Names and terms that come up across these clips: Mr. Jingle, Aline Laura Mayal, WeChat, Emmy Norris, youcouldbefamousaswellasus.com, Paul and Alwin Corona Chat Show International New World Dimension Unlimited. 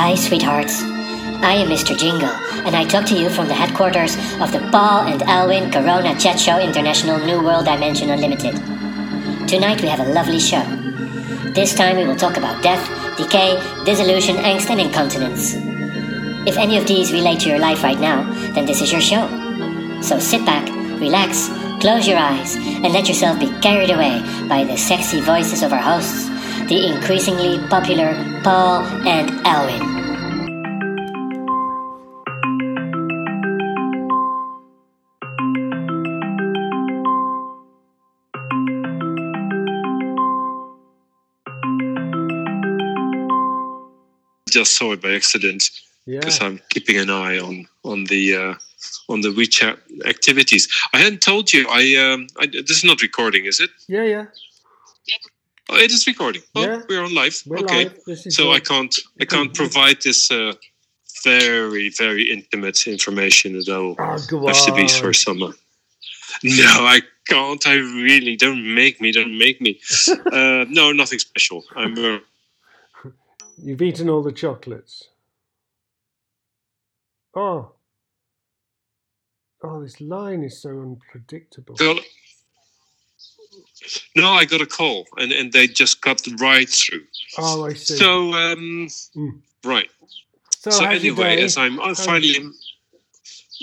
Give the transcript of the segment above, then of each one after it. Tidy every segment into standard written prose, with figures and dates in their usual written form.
Hi, sweethearts. I am Mr. Jingle, and I talk to you from the headquarters of the Paul and Alwin Corona Chat Show International New World Dimension Unlimited. Tonight we have a lovely show. This time we will talk about death, decay, disillusion, angst, and incontinence. If any of these relate to your life right now, then this is your show. So sit back, relax, close your eyes, and let yourself be carried away by the sexy voices of our hosts, the increasingly popular Paul and Alwin. Just saw it by accident because I'm keeping an eye on the WeChat activities. I hadn't told you. I this is not recording, is it? Yeah. Oh, it is recording. Oh, yeah. We're on live. Live. So I can't provide this very, very intimate information at all. FCBs for summer. No, I can't. I really don't make me. No, nothing special. You've eaten all the chocolates. Oh, this line is so unpredictable. No, I got a call, and they just cut right through. Oh, I see. So, right. So anyway, as I'm finally...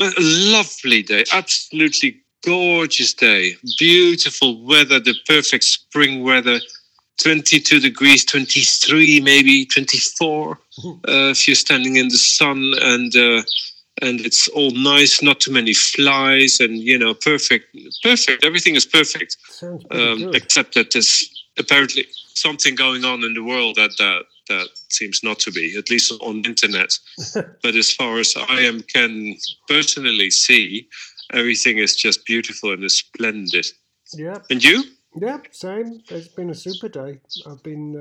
A lovely day, absolutely gorgeous day. Beautiful weather, the perfect spring weather. 22 degrees, 23 maybe, 24 if you're standing in the sun, and it's all nice, not too many flies, and you know, perfect, everything is perfect. Sounds good. Except that there's apparently something going on in the world that seems not to be, at least on the internet. But as far as I can personally see, everything is just beautiful and is splendid. Yeah. And you? Yeah, same. It's been a super day. I've been,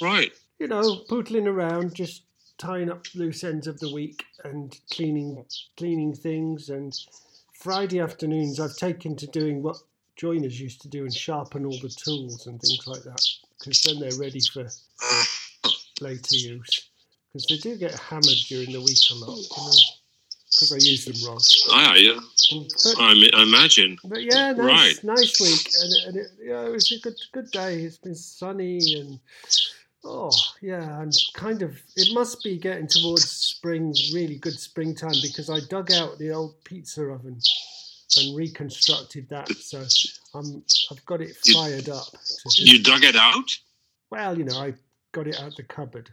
pootling around, just tying up loose ends of the week and cleaning things. And Friday afternoons, I've taken to doing what joiners used to do and sharpen all the tools and things like that, because then they're ready for later use. Because they do get hammered during the week a lot, you know. Because I use them wrong. Ah, yeah. But, I imagine. But yeah, nice week, and it was a good day. It's been sunny, and I'm kind of. It must be getting towards spring, really good springtime, because I dug out the old pizza oven and reconstructed that. So I've got it fired up. You dug it out? Well, I got it out of the cupboard.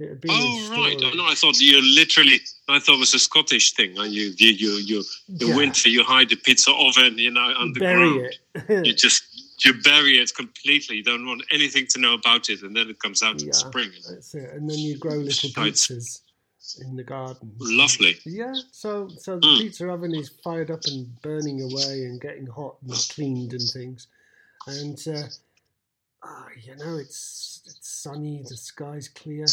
Right! Oh, no, I thought you literally. I thought it was a Scottish thing. You went for you hide the pizza oven, underground. Bury it. you bury it completely. You don't want anything to know about it, and then it comes out in spring. That's it. And then you grow little pizzas in the garden. Lovely. Yeah. So the pizza oven is fired up and burning away and getting hot and cleaned and things, and. It's sunny, the sky's clear.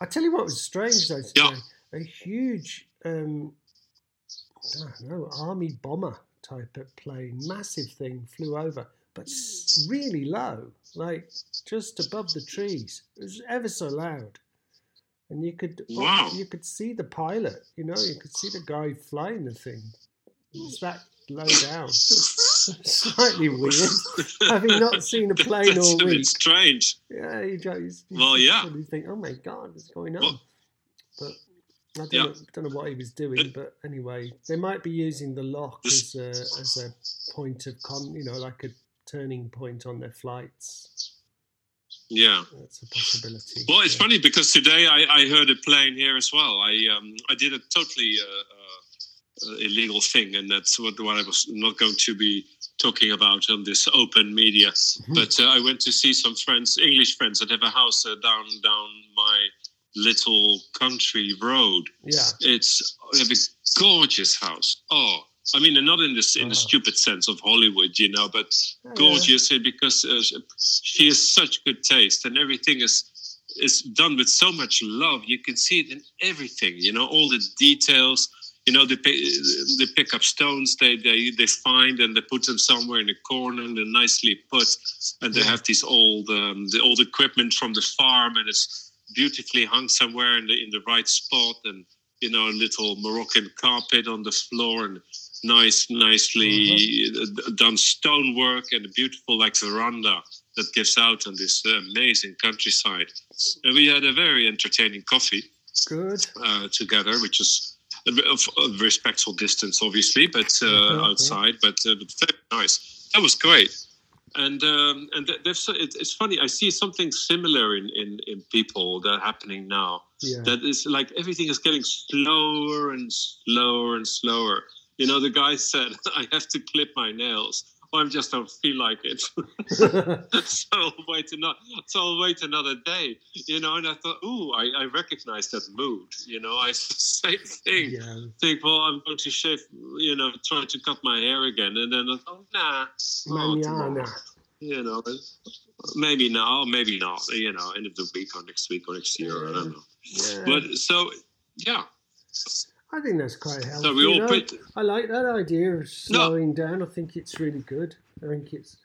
I tell you what was strange though today, a huge army bomber type of plane, massive thing flew over, but really low, like just above the trees. It was ever so loud, and you could see the pilot. You could see the guy flying the thing. It was that low down. Slightly weird, having not seen a plane all week. That's strange. Yeah, you think, oh my God, what's going on? Well, but I don't know what he was doing. But anyway, they might be using the lock as a point of like a turning point on their flights. Yeah, that's a possibility. Well, it's funny because today I heard a plane here as well. I did a totally. Illegal thing, and that's what I was not going to be talking about on this open media. Mm-hmm. But I went to see some friends, English friends, that have a house down my little country road. Yeah, they have a gorgeous house. Oh, I mean, not in this in the stupid sense of Hollywood, but gorgeous because she has such good taste, and everything is done with so much love. You can see it in everything. All the details. They pick up stones they find, and they put them somewhere in a corner, and they're nicely put. And they have these old equipment from the farm, and it's beautifully hung somewhere in the right spot, and a little Moroccan carpet on the floor, and nicely done stonework, and a beautiful veranda that gives out on this amazing countryside. And we had a very entertaining coffee together, which is a respectful distance, obviously, but outside, but very nice. That was great. And it's funny, I see something similar in people that are happening now. Yeah. That is like everything is getting slower and slower and slower. The guy said, I have to clip my nails. Well, I just don't feel like it. So I'll wait another day, and I thought, I recognize that mood. I same thing. Yeah. Think, well, I'm going to shave, try to cut my hair again. And then I thought, maybe now, maybe not, end of the week or next week or next year, I don't know. Yeah. But so, yeah. I think that's quite healthy. So we all I like that idea of slowing down. I think it's really good. I think it's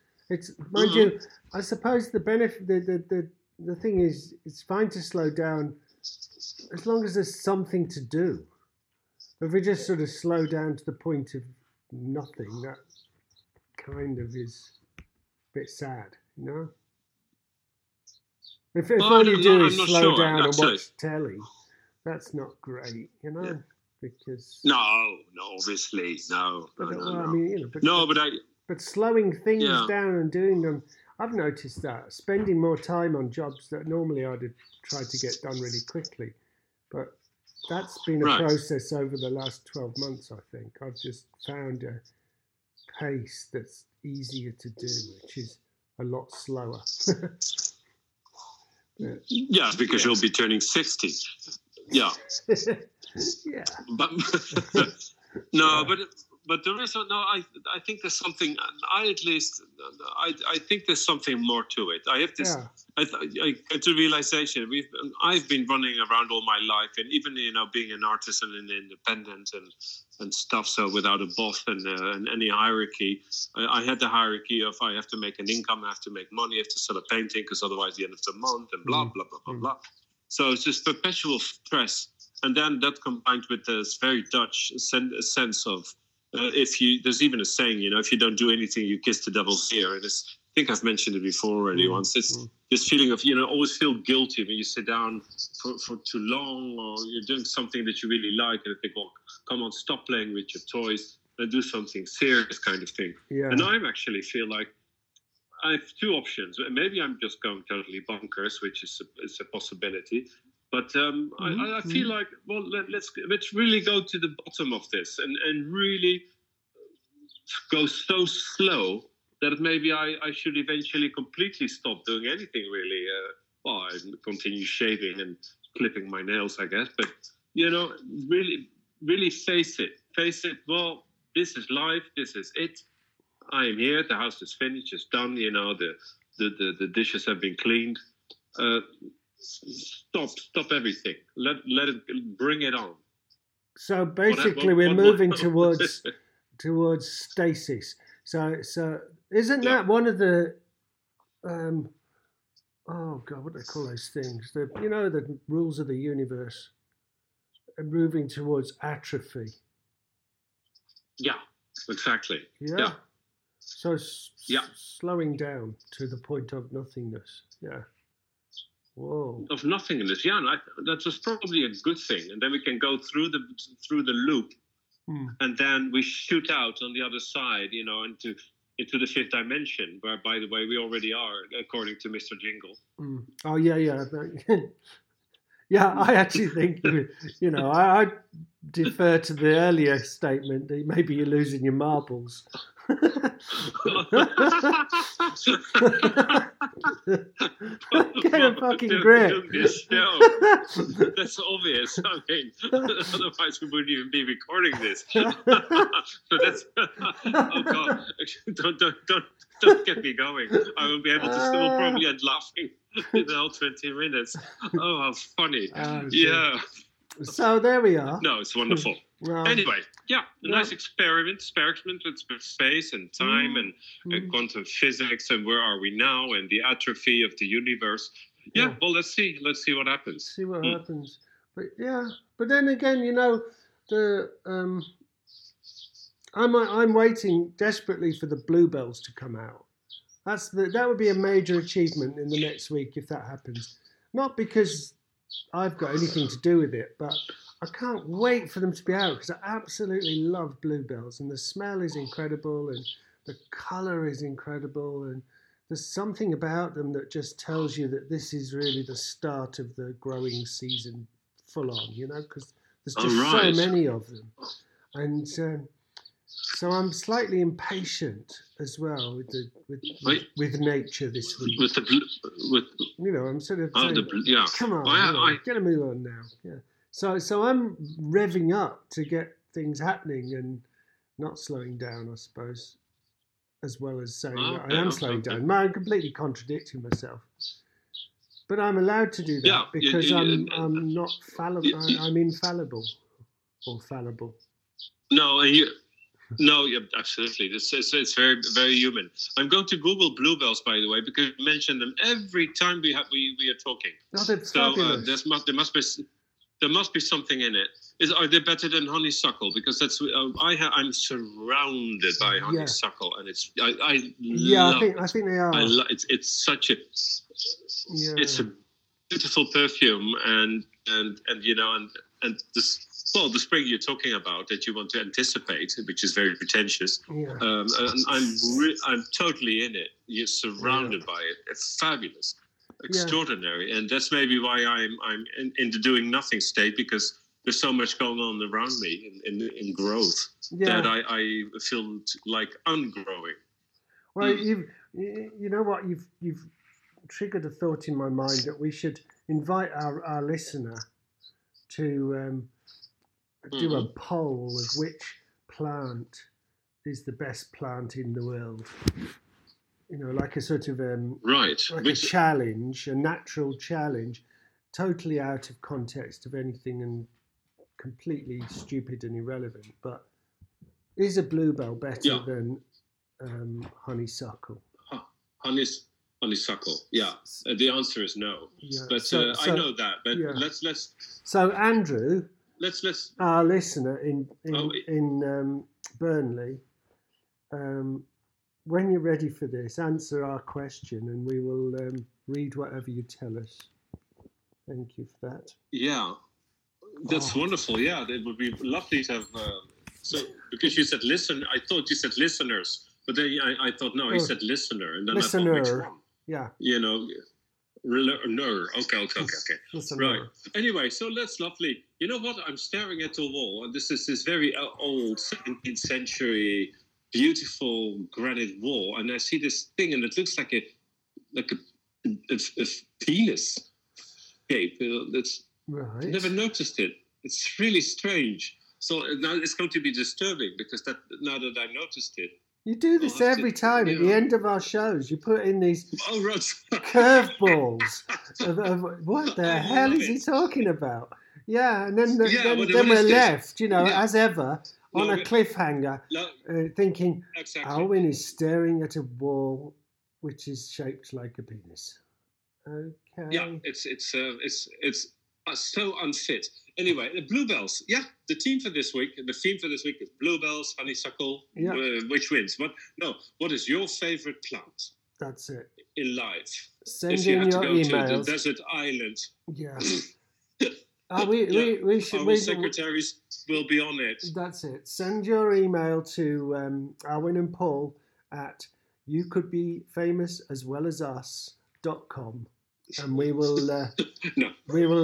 mind you, I suppose the benefit, the thing is, it's fine to slow down as long as there's something to do. If we just sort of slow down to the point of nothing, that kind of is a bit sad, If all you do is slow down and watch telly, that's not great, Yeah. Because no, obviously, no. I mean, but slowing things down and doing them, I've noticed that spending more time on jobs that normally I'd have tried to get done really quickly, but that's been a process over the last 12 months. I think I've just found a pace that's easier to do, which is a lot slower. Because you'll be turning 60. Yeah. Yeah. But but there is I think there's something. I think there's something more to it. I have this. Yeah. I get to realization. I've been running around all my life, and even being an artist and an independent and stuff. So without a boss and any hierarchy, I had the hierarchy of I have to make an income, I have to make money, I have to sell a painting because otherwise the end of the month and blah blah blah blah blah. So it's this perpetual stress. And then that combined with this very Dutch sense of there's even a saying, if you don't do anything, you kiss the devil's ear. And I think I've mentioned it before already once. It's this feeling of, always feel guilty when you sit down for too long, or you're doing something that you really like. And I think, well, come on, stop playing with your toys and do something serious kind of thing. Yeah. And I actually feel like I have two options. Maybe I'm just going totally bonkers, which is a possibility. But I feel like, well, let's really go to the bottom of this and really go so slow that maybe I should eventually completely stop doing anything really. I continue shaving and clipping my nails, I guess. But, really, really face it. Face it, well, this is life. This is it. I am here. The house is finished. It's done. The dishes have been cleaned. Stop everything. Let it bring it on. So basically, we're moving towards stasis. So isn't that one of the what do they call those things? The rules of the universe. Moving towards atrophy. Yeah. Exactly. Yeah. So slowing down to the point of nothingness. Yeah. Whoa. Of nothingness, that was probably a good thing, and then we can go through the loop, and then we shoot out on the other side, into the fifth dimension, where, by the way, we already are, according to Mr. Jingle. Oh yeah, yeah. I actually think I defer to the earlier statement that maybe you're losing your marbles. Get a fucking grip. That's obvious. I mean, otherwise we wouldn't even be recording this. So that's oh god, don't get me going. I won't be able to still probably end laughing in the whole 20 minutes. Oh, how funny! Yeah. So there we are. No, it's wonderful. Well, anyway, nice experiment with space and time and quantum physics and where are we now and the atrophy of the universe. Yeah, well, let's see what happens. See what happens. But yeah, but then again, you know, the I'm waiting desperately for the bluebells to come out. That would be a major achievement in the next week if that happens. Not because I've got anything to do with it, but I can't wait for them to be out because I absolutely love bluebells, and the smell is incredible and the colour is incredible, and there's something about them that just tells you that this is really the start of the growing season full on, you know, because there's just so many of them. And so I'm slightly impatient as well with nature this week. I'm sort of saying, come on, get a move on now. Yeah. So I'm revving up to get things happening and not slowing down, I suppose, as well as saying that I am slowing down. I'm completely contradicting myself. But I'm allowed to do that because I'm not fallible. I'm infallible or fallible. No, absolutely. It's very, very human. I'm going to Google bluebells, by the way, because we mention them every time we are talking. Oh, there must be something in it. Are they better than honeysuckle? Because that's I'm surrounded by honeysuckle, and it's I love I think they are. It's such a it's a beautiful perfume, and you know, and this. Well, the spring you're talking about that you want to anticipate, which is very pretentious, and I'm totally in it. You're surrounded by it. It's fabulous, extraordinary, and that's maybe why I'm in the doing nothing state, because there's so much going on around me in growth that I feel like ungrowing. Well, you know what, you've triggered a thought in my mind that we should invite our listener to. Do a poll of which plant is the best plant in the world. You know, like a sort of a challenge, a natural challenge, totally out of context of anything and completely stupid and irrelevant. But is a bluebell better than honeysuckle? Honeysuckle, the answer is no. Yeah. But so, I know that. But let's. So Andrew. Let's our listener in Burnley, when you're ready for this, answer our question, and we will read whatever you tell us. Thank you for that. Yeah, that's wonderful. Yeah, it would be lovely to have. So because you said listen, I thought you said listeners, but then I thought no, he said listener, and then listener. I thought which one? Yeah, you know. No, okay. Right. Anyway, so that's lovely. You know what? I'm staring at the wall, and this is this very old 17th century beautiful granite wall, and I see this thing, and it looks like a penis shape. I've never noticed it. It's really strange. So now it's going to be disturbing because now that I noticed it. You do this every time at the end of our shows. You put in these curveballs of what the hell is he talking about? Yeah, and then we're left, you know, as ever, on a cliffhanger, thinking Alwin is staring at a wall which is shaped like a penis. Okay. Yeah, it's so unfit. Anyway, the bluebells. Yeah, the theme for this week is bluebells, honeysuckle. Yeah. Which wins? But no, what is your favorite plant? That's it. In life, send if you in your emails. To the desert island. Yeah. We should. Our secretaries will be on it. That's it. Send your email to Alwin and Paul at youcouldbefamousaswellasus.com. And we will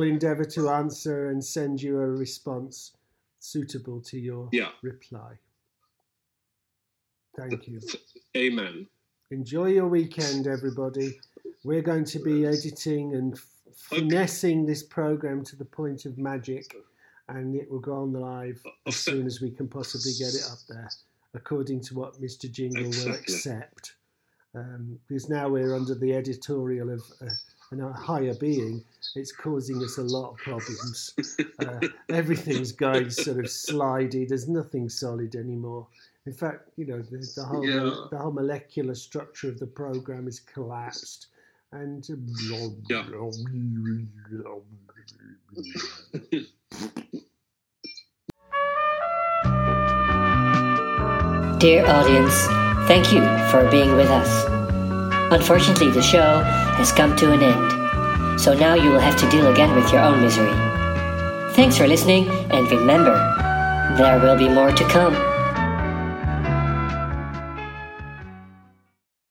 endeavour to answer and send you a response suitable to your reply. Thank you. Amen. Enjoy your weekend, everybody. We're going to be editing and finessing this programme to the point of magic, and it will go on live as soon as we can possibly get it up there, according to what Mr. Jingle will accept. Because now we're under the editorial of a higher being, it's causing us a lot of problems. Everything's going sort of slidey. There's nothing solid anymore. In fact, you know, the whole molecular structure of the program is collapsed. and yeah. Dear audience, thank you for being with us. Unfortunately, the show has come to an end, so now you will have to deal again with your own misery. Thanks for listening, and remember, there will be more to come.